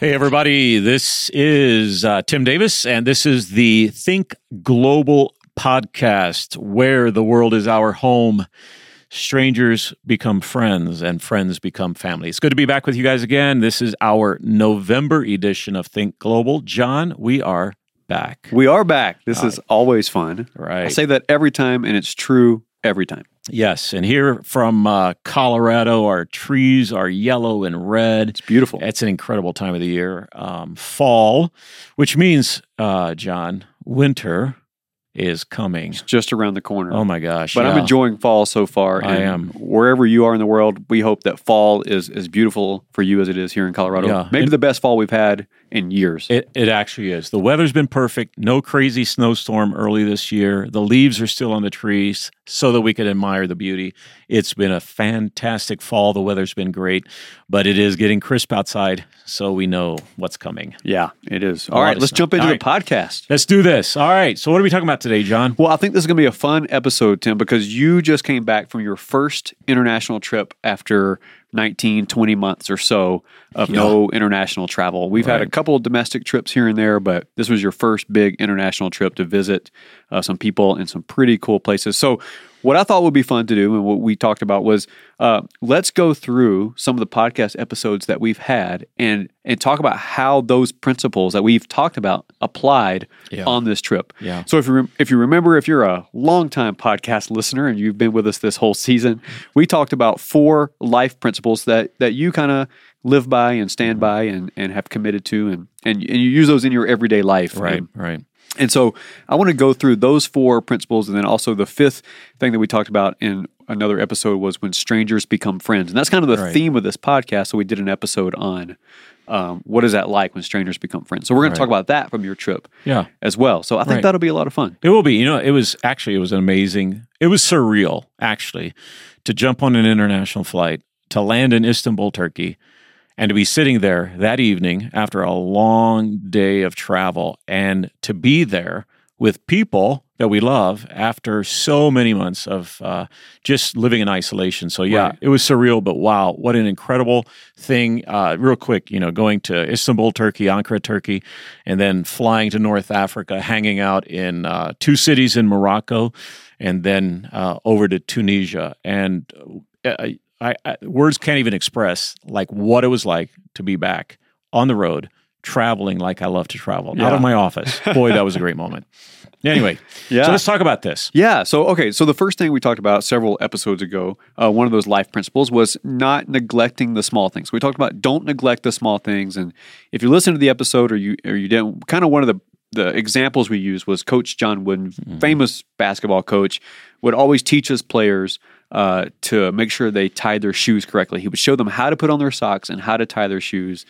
Hey, everybody. This is Tim Davis, and this is the Think Global podcast, where the world is our home. Strangers become friends, and friends become family. It's good to be back with you guys again. This is our November edition of Think Global. John, we are back. We are back. This is always fun. Right. I say that every time, and it's true every time. Yes, and here from Colorado, our trees are yellow and red. It's beautiful. It's an incredible time of the year. Fall, which means, John, winter is coming. It's just around the corner. Oh my gosh. But yeah. I'm enjoying fall so far. And I am. Wherever you are in the world, we hope that fall is as beautiful for you as it is here in Colorado. Yeah. Maybe the best fall we've had in years. It actually is. The weather's been perfect. No crazy snowstorm early this year. The leaves are still on the trees so that we could admire the beauty. It's been a fantastic fall. The weather's been great, but it is getting crisp outside, so we know what's coming. Yeah, it is. All right, let's jump into the podcast. Let's do this. All right, so what are we talking about today, John? Well, I think this is going to be a fun episode, Tim, because you just came back from your first international trip after 19, 20 months or so of no international travel. We've had a couple of domestic trips here and there, but this was your first big international trip to visit some people in some pretty cool places. So what I thought would be fun to do, and what we talked about, was let's go through some of the podcast episodes that we've had and talk about how those principles that we've talked about applied on this trip. Yeah. So if you remember, if you're a longtime podcast listener and you've been with us this whole season, we talked about four life principles that you kind of live by and stand by and have committed to, and you use those in your everyday life. Right, right. And so I want to go through those four principles, and then also the fifth thing that we talked about in another episode was when strangers become friends. And that's kind of the theme of this podcast, so we did an episode on what is that like when strangers become friends. So we're going to talk about that from your trip as well. So I think that'll be a lot of fun. It will be. You know, it was an amazing, it was surreal, actually, to jump on an international flight, to land in Istanbul, Turkey, and to be sitting there that evening after a long day of travel, and to be there with people that we love after so many months of just living in isolation. So it was surreal, but wow, what an incredible thing. Real quick, going to Istanbul, Turkey, Ankara, Turkey, and then flying to North Africa, hanging out in two cities in Morocco, and then over to Tunisia. And I words can't even express like what it was like to be back on the road, traveling like I love to travel, out of my office. Boy, that was a great moment. Anyway, so let's talk about this. Yeah, so the first thing we talked about several episodes ago, one of those life principles was not neglecting the small things. We talked about don't neglect the small things, and if you listen to the episode or you didn't, kind of one of the examples we used was Coach John Wooden, famous basketball coach, would always teach his players to make sure they tied their shoes correctly. He would show them how to put on their socks and how to tie their shoes.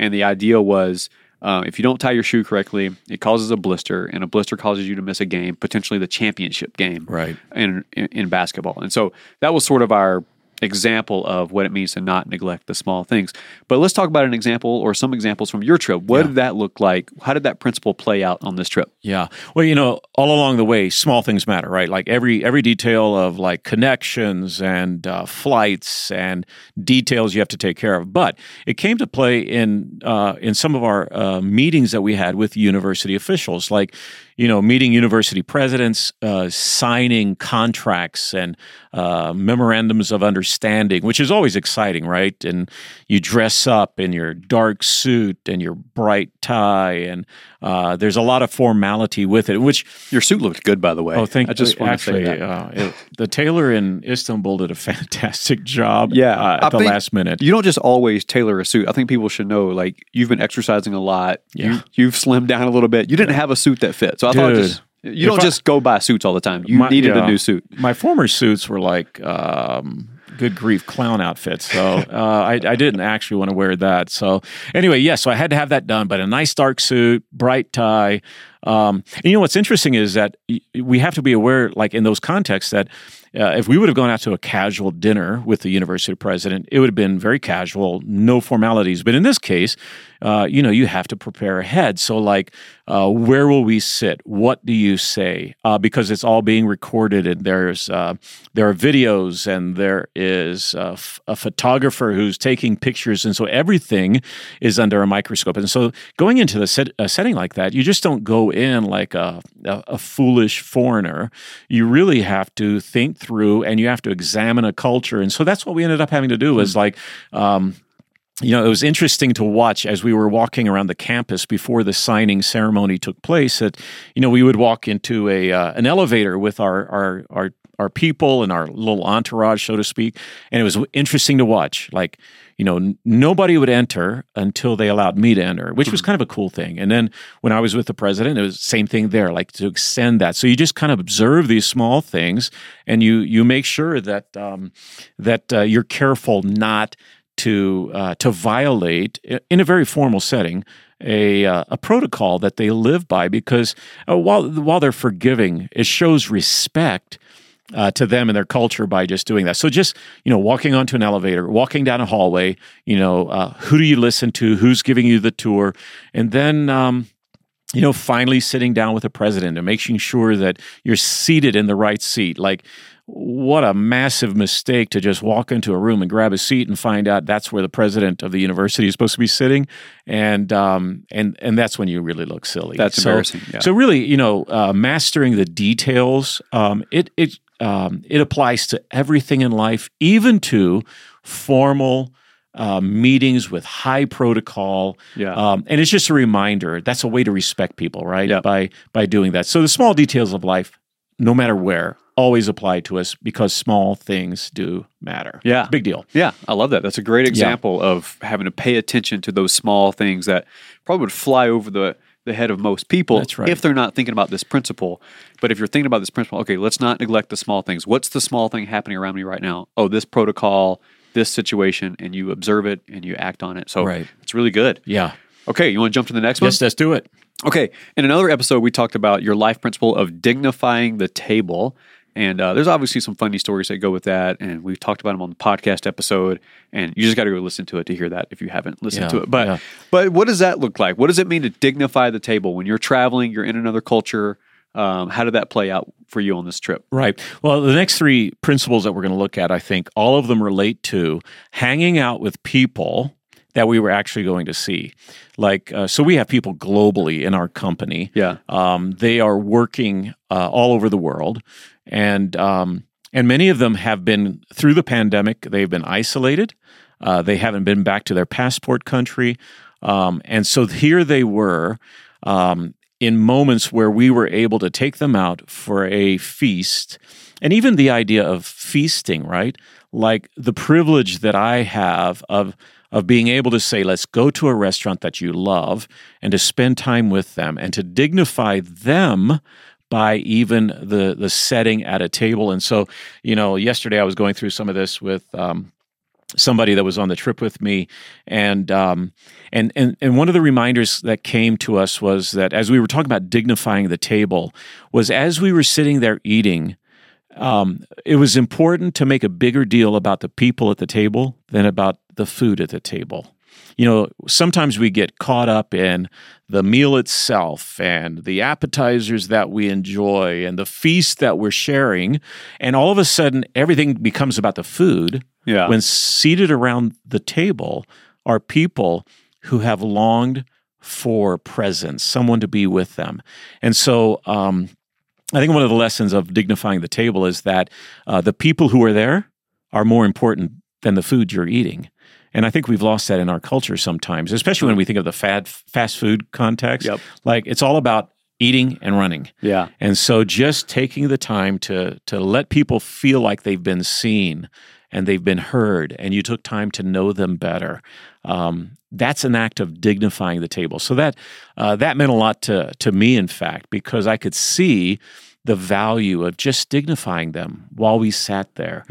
And the idea was, if you don't tie your shoe correctly, it causes a blister, and a blister causes you to miss a game, potentially the championship game in basketball. And so that was sort of our example of what it means to not neglect the small things. But let's talk about an example or some examples from your trip. What did that look like? How did that principle play out on this trip? Yeah. Well, all along the way, small things matter, right? Like every detail of like connections and flights and details you have to take care of. But it came to play in some of our meetings that we had with university officials, like, meeting university presidents, signing contracts and memorandums of understanding, which is always exciting, right? And you dress up in your dark suit and your bright tie, and there's a lot of formality with it. Which your suit looked good, by the way. Oh, thank you. I just want to say that the tailor in Istanbul did a fantastic job. Yeah, at the last minute. You don't just always tailor a suit. I think people should know, like, you've been exercising a lot. Yeah. You've slimmed down a little bit. You didn't have a suit that fit, so I thought you don't just go buy suits all the time. You needed a new suit. My former suits were like, good grief, clown outfits. So I didn't actually want to wear that. So anyway, so I had to have that done, but a nice dark suit, bright tie. And what's interesting is that we have to be aware, like in those contexts, that If we would have gone out to a casual dinner with the university president, it would have been very casual, no formalities. But in this case, you have to prepare ahead. So where will we sit? What do you say? Because it's all being recorded, and there are videos, and there is a photographer who's taking pictures. And so everything is under a microscope. And so going into a setting like that, you just don't go in like a foolish foreigner. You really have to think through, and you have to examine a culture. And so that's what we ended up having to do was it was interesting to watch as we were walking around the campus before the signing ceremony took place that, we would walk into an elevator with our people and our little entourage, so to speak. And it was interesting to watch, nobody would enter until they allowed me to enter, which was kind of a cool thing. And then when I was with the president, it was the same thing there, to extend that. So you just kind of observe these small things, and you make sure that, you're careful not to violate, in a very formal setting, a protocol that they live by, because while they're forgiving, it shows respect to them and their culture by just doing that. So just, walking onto an elevator, walking down a hallway, who do you listen to? Who's giving you the tour? And then, finally sitting down with the president and making sure that you're seated in the right seat. What a massive mistake to just walk into a room and grab a seat and find out that's where the president of the university is supposed to be sitting. And that's when you really look silly. That's embarrassing. Yeah. So really, mastering the details, it applies to everything in life, even to formal meetings with high protocol. Yeah. And it's just a reminder. That's a way to respect people, right? Yeah. By doing that. So the small details of life, no matter where, always apply to us because small things do matter. Yeah. It's a big deal. Yeah. I love that. That's a great example of having to pay attention to those small things that probably would fly over the head of most people. That's right. If they're not thinking about this principle. But if you're thinking about this principle, okay, let's not neglect the small things. What's the small thing happening around me right now? Oh, this protocol, this situation, and you observe it and you act on it. So It's really good. Yeah. Okay. You want to jump to the next one? Yes, let's do it. Okay. In another episode, we talked about your life principle of dignifying the table. And there's obviously some funny stories that go with that. And we've talked about them on the podcast episode. And you just got to go listen to it to hear that if you haven't listened to it. But what does that look like? What does it mean to dignify the table? When you're traveling, you're in another culture, how did that play out for you on this trip? Right. Well, the next three principles that we're going to look at, I think all of them relate to hanging out with people that we were actually going to see. So we have people globally in our company. Yeah. They are working all over the world. And many of them have been, through the pandemic, they've been isolated. They haven't been back to their passport country. And so here they were in moments where we were able to take them out for a feast. And even the idea of feasting, right? The privilege that I have of being able to say, let's go to a restaurant that you love and to spend time with them and to dignify them by even the setting at a table. And so, yesterday I was going through some of this with somebody that was on the trip with me, and one of the reminders that came to us was that as we were talking about dignifying the table, was as we were sitting there eating, it was important to make a bigger deal about the people at the table than about the food at the table. Sometimes we get caught up in the meal itself and the appetizers that we enjoy and the feast that we're sharing, and all of a sudden everything becomes about the food. Yeah. When seated around the table are people who have longed for presence, someone to be with them. And so I think one of the lessons of dignifying the table is that the people who are there are more important than the food you're eating. And I think we've lost that in our culture sometimes, especially when we think of the fast food context. Yep. It's all about eating and running. Yeah. And so just taking the time to let people feel like they've been seen and they've been heard and you took time to know them better, that's an act of dignifying the table. So that meant a lot to me, in fact, because I could see the value of just dignifying them while we sat there,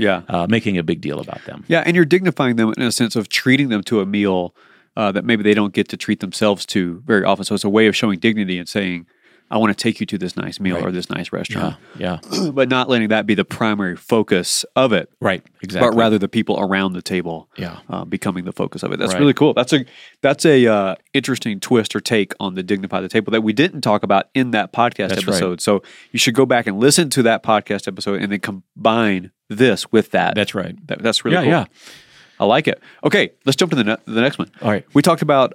making a big deal about them. Yeah, and you're dignifying them in a sense of treating them to a meal that maybe they don't get to treat themselves to very often. So it's a way of showing dignity and saying, I want to take you to this nice meal or this nice restaurant. Yeah. But not letting that be the primary focus of it. Right. Exactly. But rather the people around the table becoming the focus of it. That's really cool. That's a interesting twist or take on the Dignify the Table that we didn't talk about in that podcast episode. Right. So you should go back and listen to that podcast episode and then combine this with that. That's right. That's really cool. Yeah. I like it. Okay, let's jump to the next one. All right. We talked about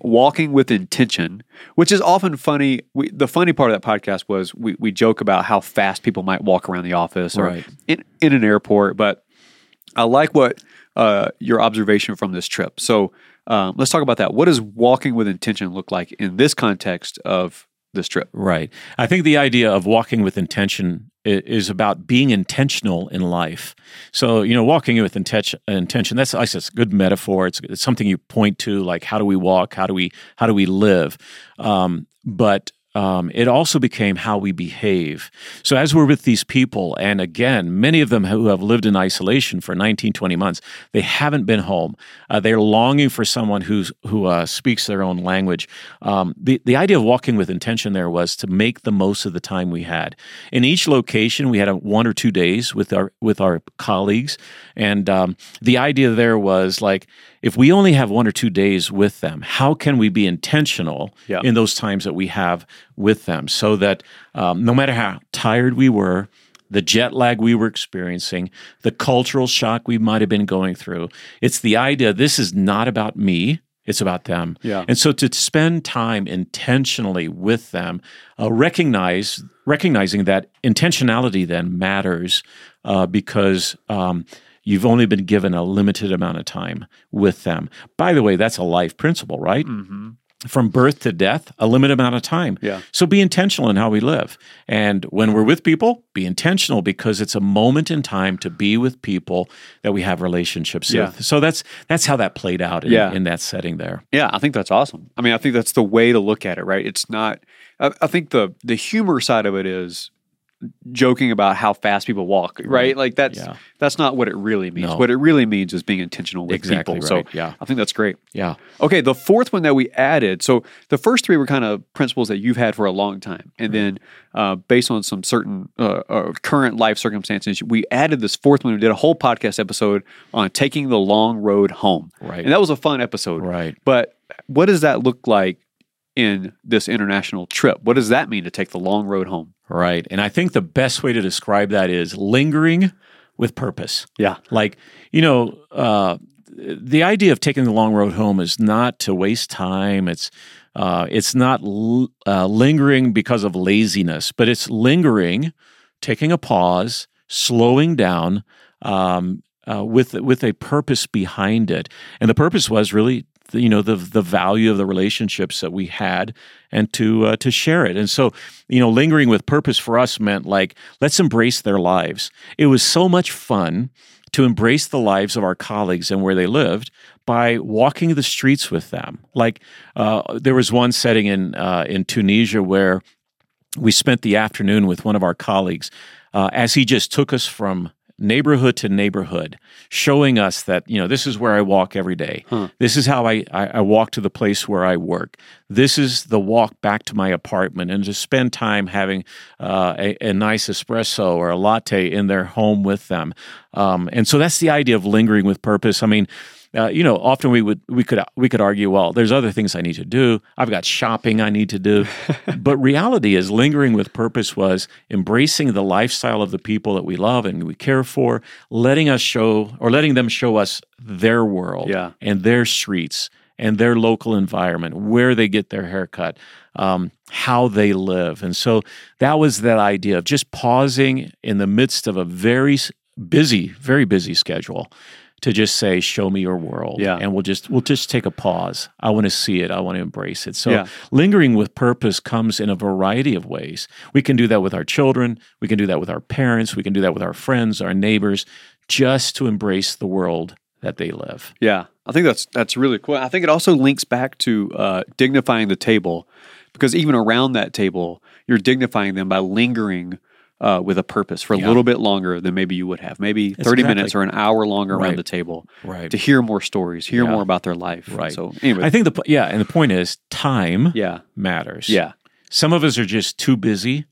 walking with intention, which is often funny. The funny part of that podcast was we joke about how fast people might walk around the office or in an airport, but I like what your observation from this trip. So let's talk about that. What does walking with intention look like in this context of this trip? Right. I think the idea of walking with intention is about being intentional in life. So, walking with intention, that's a good metaphor. It's something you point to, like, how do we walk? How do we live? But it also became how we behave. So as we're with these people, and again, many of them who have lived in isolation for 19, 20 months, they haven't been home. They're longing for someone who speaks their own language. The idea of walking with intention there was to make the most of the time we had. In each location, we had 1 or 2 days with our colleagues. And the idea there was, like, if we only have 1 or 2 days with them, how can we be intentional in those times that we have with them, so that no matter how tired we were, the jet lag we were experiencing, the cultural shock we might have been going through, it's the idea this is not about me, it's about them. Yeah. And so to spend time intentionally with them, recognizing that intentionality then matters because you've only been given a limited amount of time with them. By the way, that's a life principle, right? Mm-hmm. From birth to death, a limited amount of time. Yeah. So be intentional in how we live. And when we're with people, be intentional, because it's a moment in time to be with people that we have relationships with. So that's how that played out in that setting there. Yeah, I think that's awesome. I mean, I think that's the way to look at it, right? It's not – I think the humor side of it is joking about how fast people walk, right? Like that's not what it really means. No. What it really means is being intentional with people. Right. So I think that's great. Yeah. Okay, the fourth one that we added. So the first three were kind of principles that you've had for a long time. And then based on some certain current life circumstances, we added this fourth one. We did a whole podcast episode on taking the long road home. Right. And that was a fun episode. Right. But what does that look like in this international trip? What does that mean to take the long road home? Right. And I think the best way to describe that is lingering with purpose. Yeah. Like, the idea of taking the long road home is not to waste time. It's not lingering because of laziness, but it's lingering, taking a pause, slowing down with a purpose behind it. And the purpose was really the value of the relationships that we had, and to share it. And so, lingering with purpose for us meant, like, let's embrace their lives. It was so much fun to embrace the lives of our colleagues and where they lived by walking the streets with them. Like there was one setting in Tunisia where we spent the afternoon with one of our colleagues as he just took us from neighborhood to neighborhood, showing us that, this is where I walk every day. Huh. This is how I walk to the place where I work. This is the walk back to my apartment, and to spend time having a nice espresso or a latte in their home with them. And so that's the idea of lingering with purpose. I mean, often we could argue, well, there's other things I need to do. I've got shopping I need to do. But reality is, lingering with purpose was embracing the lifestyle of the people that we love and we care for, letting them show us their world and their streets and their local environment, where they get their haircut, how they live. And so that was that idea of just pausing in the midst of a very busy schedule, to just say, show me your world, and we'll just take a pause. I want to see it. I want to embrace it. So lingering with purpose comes in a variety of ways. We can do that with our children. We can do that with our parents. We can do that with our friends, our neighbors, just to embrace the world that they live. Yeah, I think that's really cool. I think it also links back to dignifying the table, because even around that table, you're dignifying them by lingering with a purpose for a little bit longer than maybe you would have. Maybe 30 minutes or an hour longer around the table to hear more stories, hear more about their life. Right. So anyway. I think the point is time matters. Yeah. Some of us are just too busy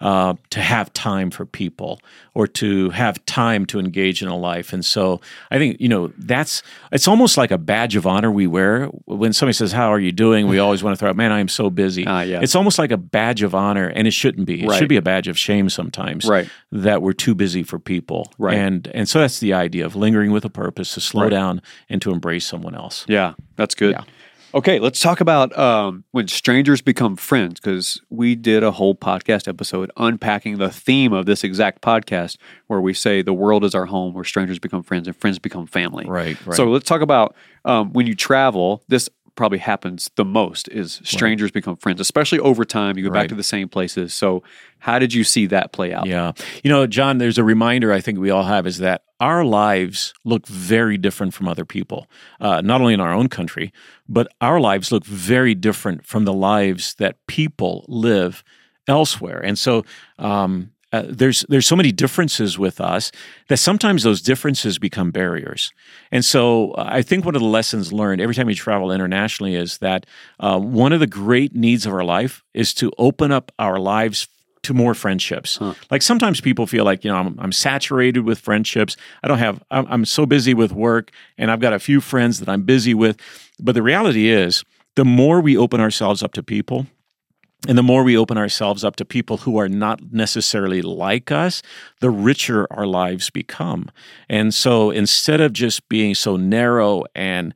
to have time for people or to have time to engage in a life. And so I think, you know, it's almost like a badge of honor we wear. When somebody says, how are you doing? We always want to throw out, man, I am so busy. Yeah. It's almost like a badge of honor, and it shouldn't be. It should be a badge of shame sometimes that we're too busy for people. And so that's the idea of lingering with a purpose, to slow down and to embrace someone else. Yeah, that's good. Yeah. Okay, let's talk about when strangers become friends, because we did a whole podcast episode unpacking the theme of this exact podcast where we say the world is our home, where strangers become friends and friends become family. Right. So let's talk about when you travel, this probably happens the most, is strangers become friends, especially over time. You go back to the same places. So how did you see that play out? Yeah. You know, John, there's a reminder I think we all have, is that our lives look very different from other people, not only in our own country, but our lives look very different from the lives that people live elsewhere. And so there's so many differences with us that sometimes those differences become barriers. And so I think one of the lessons learned every time you travel internationally is that one of the great needs of our life is to open up our lives to more friendships. Like sometimes people feel like, you know, I'm saturated with friendships. I'm so busy with work, and I've got a few friends that I'm busy with. But the reality is, the more we open ourselves up to people, and the more we open ourselves up to people who are not necessarily like us, the richer our lives become. And so instead of just being so narrow and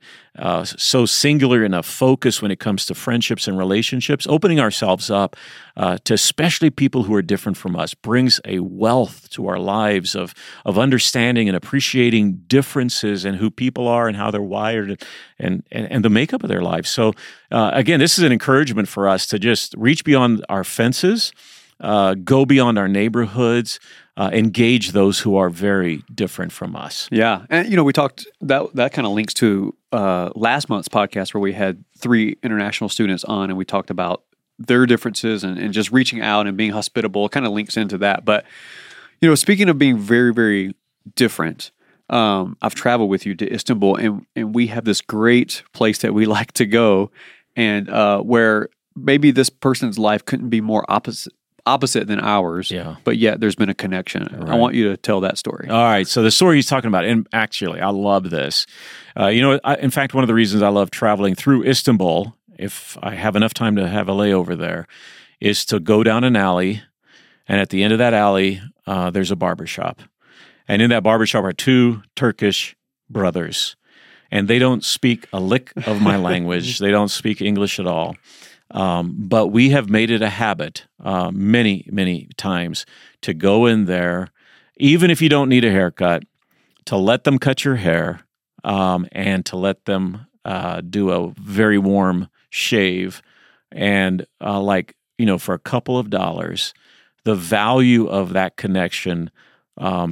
so singular in a focus when it comes to friendships and relationships, opening ourselves up to especially people who are different from us brings a wealth to our lives of understanding and appreciating differences and who people are and how they're wired and the makeup of their lives. So again, this is an encouragement for us to just reach beyond our fences, go beyond our neighborhoods, engage those who are very different from us. Yeah. And, you know, we talked, that kind of links to last month's podcast where we had 3 international students on, and we talked about their differences and just reaching out and being hospitable. It kind of links into that. But, you know, speaking of being very, very different, I've traveled with you to Istanbul, and we have this great place that we like to go, and where maybe this person's life couldn't be more opposite than ours, but yet there's been a connection. Right. I want you to tell that story. All right. So the story he's talking about, and actually, I love this. You know, in fact, one of the reasons I love traveling through Istanbul, if I have enough time to have a layover there, is to go down an alley, and at the end of that alley, there's a barbershop. And in that barbershop are 2 Turkish brothers, and they don't speak a lick of my language. They don't speak English at all. But we have made it a habit many, many times to go in there, even if you don't need a haircut, to let them cut your hair and to let them do a very warm shave. And for a couple of dollars, the value of that connection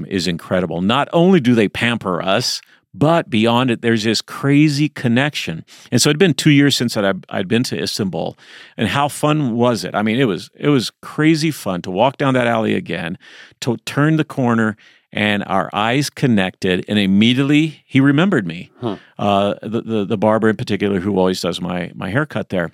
is incredible. Not only do they pamper us, but beyond it, there's this crazy connection. And so it'd been 2 years since I'd been to Istanbul, and how fun was it? I mean, it was crazy fun to walk down that alley again, to turn the corner, and our eyes connected, and immediately he remembered me, the barber in particular who always does my haircut there.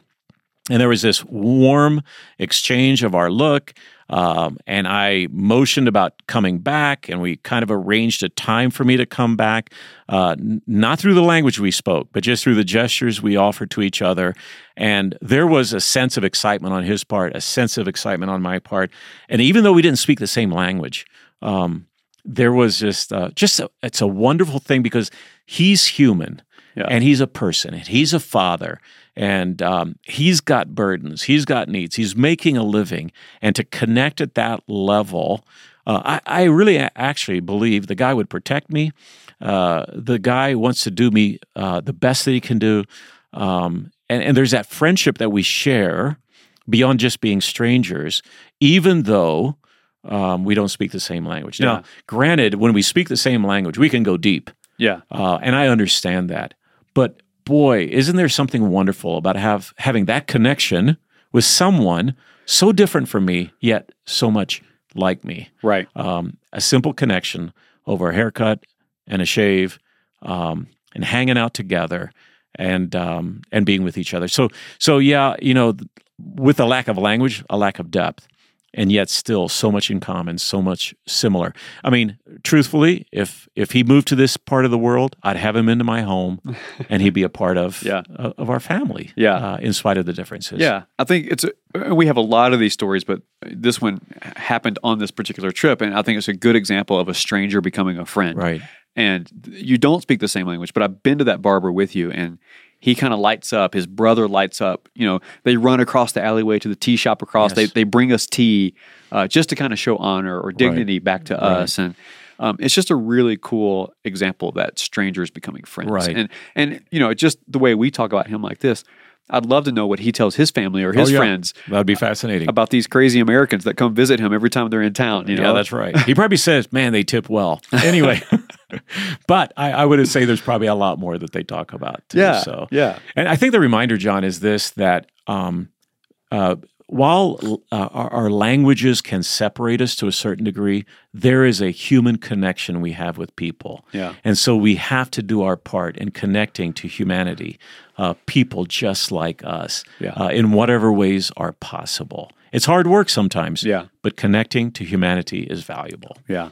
And there was this warm exchange of our look, and I motioned about coming back, and we kind of arranged a time for me to come back, not through the language we spoke, but just through the gestures we offered to each other. And there was a sense of excitement on his part, a sense of excitement on my part. And even though we didn't speak the same language, there was it's a wonderful thing, because he's human. Yeah. And he's a person, and he's a father, and he's got burdens, he's got needs, he's making a living. And to connect at that level, I really actually believe the guy would protect me. The guy wants to do me the best that he can do. And there's that friendship that we share beyond just being strangers, even though we don't speak the same language. Yeah. Now, granted, when we speak the same language, we can go deep. Yeah. And I understand that. But boy, isn't there something wonderful about having that connection with someone so different from me, yet so much like me? Right. A simple connection over a haircut and a shave, and hanging out together and being with each other. So yeah, you know, with a lack of language, a lack of depth, and yet still so much in common, so much similar. I mean, truthfully, if he moved to this part of the world, I'd have him into my home, and he'd be a part of of our family, in spite of the differences. Yeah, I think we have a lot of these stories, but this one happened on this particular trip, and I think it's a good example of a stranger becoming a friend. Right. And you don't speak the same language, but I've been to that barber with you, and he kind of lights up. His brother lights up. You know, they run across the alleyway to the tea shop across. Yes. They bring us tea just to kind of show honor or dignity back to us. And it's just a really cool example that strangers becoming friends. Right. And you know, just the way we talk about him like this, I'd love to know what he tells his family or his friends. That'd be fascinating. About these crazy Americans that come visit him every time they're in town. You know? Yeah, that's right. He probably says, man, they tip well. Anyway. But I would say there's probably a lot more that they talk about too. Yeah. And I think the reminder, John, is this, that while our languages can separate us to a certain degree, there is a human connection we have with people. Yeah. And so we have to do our part in connecting to humanity, people just like us, in whatever ways are possible. It's hard work sometimes, but connecting to humanity is valuable. Yeah.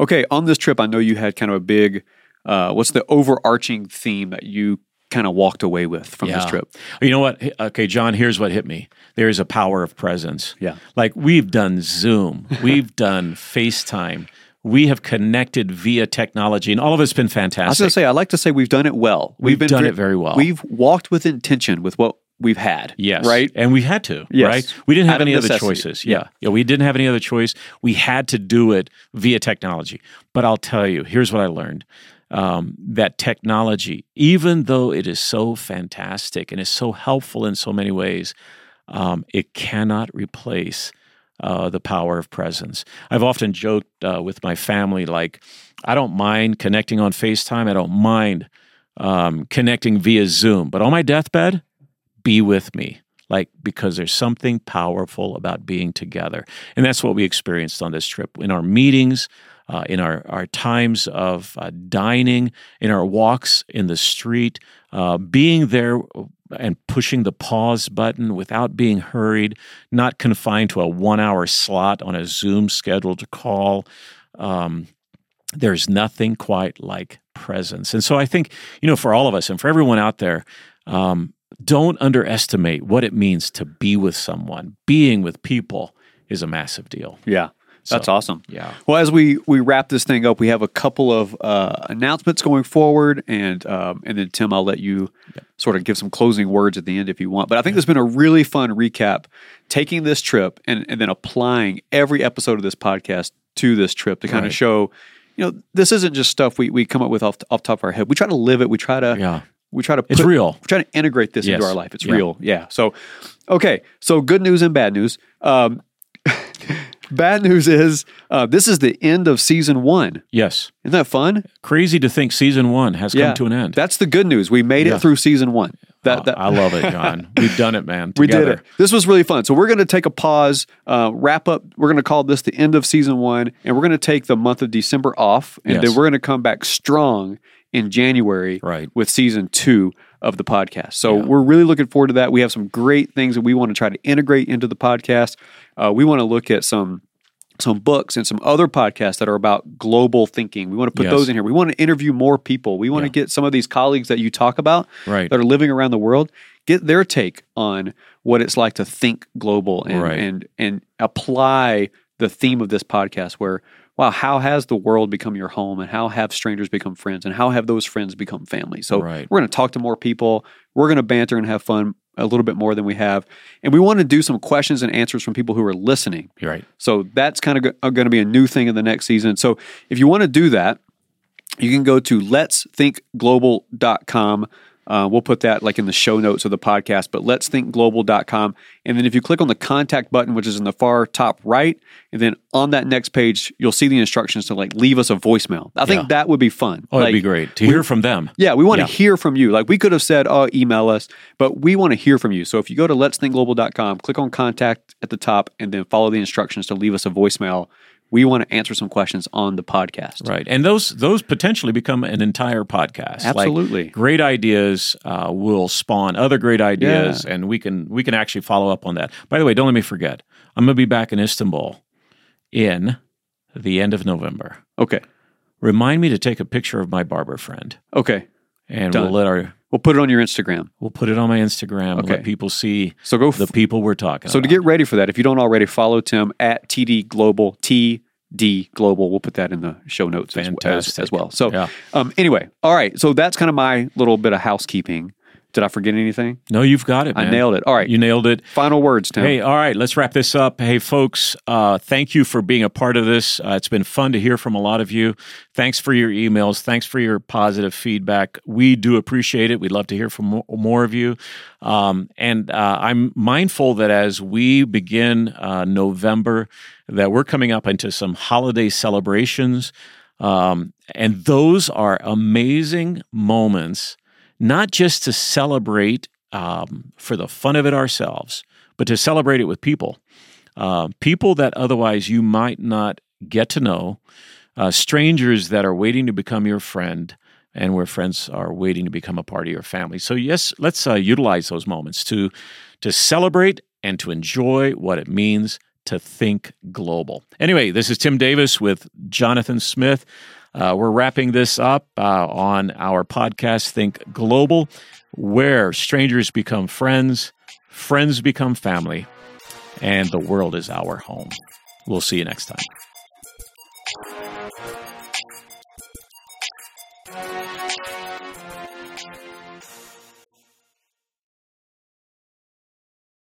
Okay, on this trip, I know you had kind of a big, what's the overarching theme that you kind of walked away with from this trip? You know what? Okay, John, here's what hit me. There is a power of presence. Yeah. Like, we've done Zoom. We've done FaceTime. We have connected via technology, and all of it's been fantastic. I was going to say, I like to say we've done it well. We've done it very well. We've walked with intention with what we've had. Yes. Right? And we had to, right? We didn't have any other choices. Yeah. We didn't have any other choice. We had to do it via technology. But I'll tell you, here's what I learned. That technology, even though it is so fantastic and is so helpful in so many ways, it cannot replace the power of presence. I've often joked with my family, like, I don't mind connecting on FaceTime. I don't mind connecting via Zoom. But on my deathbed, be with me, like, because there's something powerful about being together. And that's what we experienced on this trip. In our meetings, in our times of dining, in our walks in the street, being there and pushing the pause button without being hurried, not confined to a 1-hour slot on a Zoom scheduled call. There's nothing quite like presence. And so I think, you know, for all of us and for everyone out there, don't underestimate what it means to be with someone. Being with people is a massive deal. Yeah, that's awesome. Yeah. Well, as we wrap this thing up, we have a couple of announcements going forward, and then Tim, I'll let you sort of give some closing words at the end if you want. But I think there's been a really fun recap, taking this trip and then applying every episode of this podcast to this trip to kind of show, you know, this isn't just stuff we come up with off top of our head. We try to live it. It's real. We're trying to integrate this into our life. It's real. Yeah. So, okay. So, good news and bad news. Bad news is this is the end of season 1. Yes. Isn't that fun? Crazy to think season 1 has come to an end. That's the good news. We made it through season 1. That I love it, John. We've done it, man. Together. We did it. This was really fun. So we're going to take a pause, wrap up. We're going to call this the end of season 1, and we're going to take the month of December off, and then we're going to come back strong in January with season 2 of the podcast. So we're really looking forward to that. We have some great things that we want to try to integrate into the podcast. We want to look at some books and some other podcasts that are about global thinking. We want to put those in here. We want to interview more people. We want to get some of these colleagues that you talk about that are living around the world, get their take on what it's like to think global and apply the theme of this podcast where, wow, how has the world become your home, and how have strangers become friends, and how have those friends become family? So we're going to talk to more people. We're going to banter and have fun a little bit more than we have. And we want to do some questions and answers from people who are listening. Right. So that's kind of going to be a new thing in the next season. So if you want to do that, you can go to letsthinkglobal.com. We'll put that like in the show notes of the podcast, but letsthinkglobal.com. And then if you click on the contact button, which is in the far top right, and then on that next page, you'll see the instructions to like leave us a voicemail. I think that would be fun. Oh, it'd be great to hear from them. Yeah, we want to hear from you. Like, we could have said, oh, email us, but we want to hear from you. So if you go to letsthinkglobal.com, click on contact at the top, and then follow the instructions to leave us a voicemail. We want to answer some questions on the podcast. Right. And those potentially become an entire podcast. Absolutely. Like, great ideas will spawn other great ideas, yeah. And we can actually follow up on that. By the way, don't let me forget, I'm going to be back in Istanbul in the end of November. Okay. Remind me to take a picture of my barber friend. Okay. And done. We'll put it on your Instagram. We'll put it on my Instagram. Okay. Let people see the people we're talking about. So to get ready for that, if you don't already, follow Tim at TD Global, TD Global. We'll put that in the show notes as well. So yeah. Anyway, all right. So that's kind of my little bit of housekeeping. Did I forget anything? No, you've got it, man. I nailed it. All right. You nailed it. Final words, Tim. Hey, all right. Let's wrap this up. Hey, folks, thank you for being a part of this. It's been fun to hear from a lot of you. Thanks for your emails. Thanks for your positive feedback. We do appreciate it. We'd love to hear from more of you. And I'm mindful that as we begin November, that we're coming up into some holiday celebrations. And those are amazing moments, not just to celebrate for the fun of it ourselves, but to celebrate it with people. People that otherwise you might not get to know, strangers that are waiting to become your friend, and where friends are waiting to become a part of your family. So yes, let's utilize those moments to celebrate and to enjoy what it means to think global. Anyway, this is Tim Davis with Jonathan Smith. We're wrapping this up on our podcast, Think Global, where strangers become friends, friends become family, and the world is our home. We'll see you next time.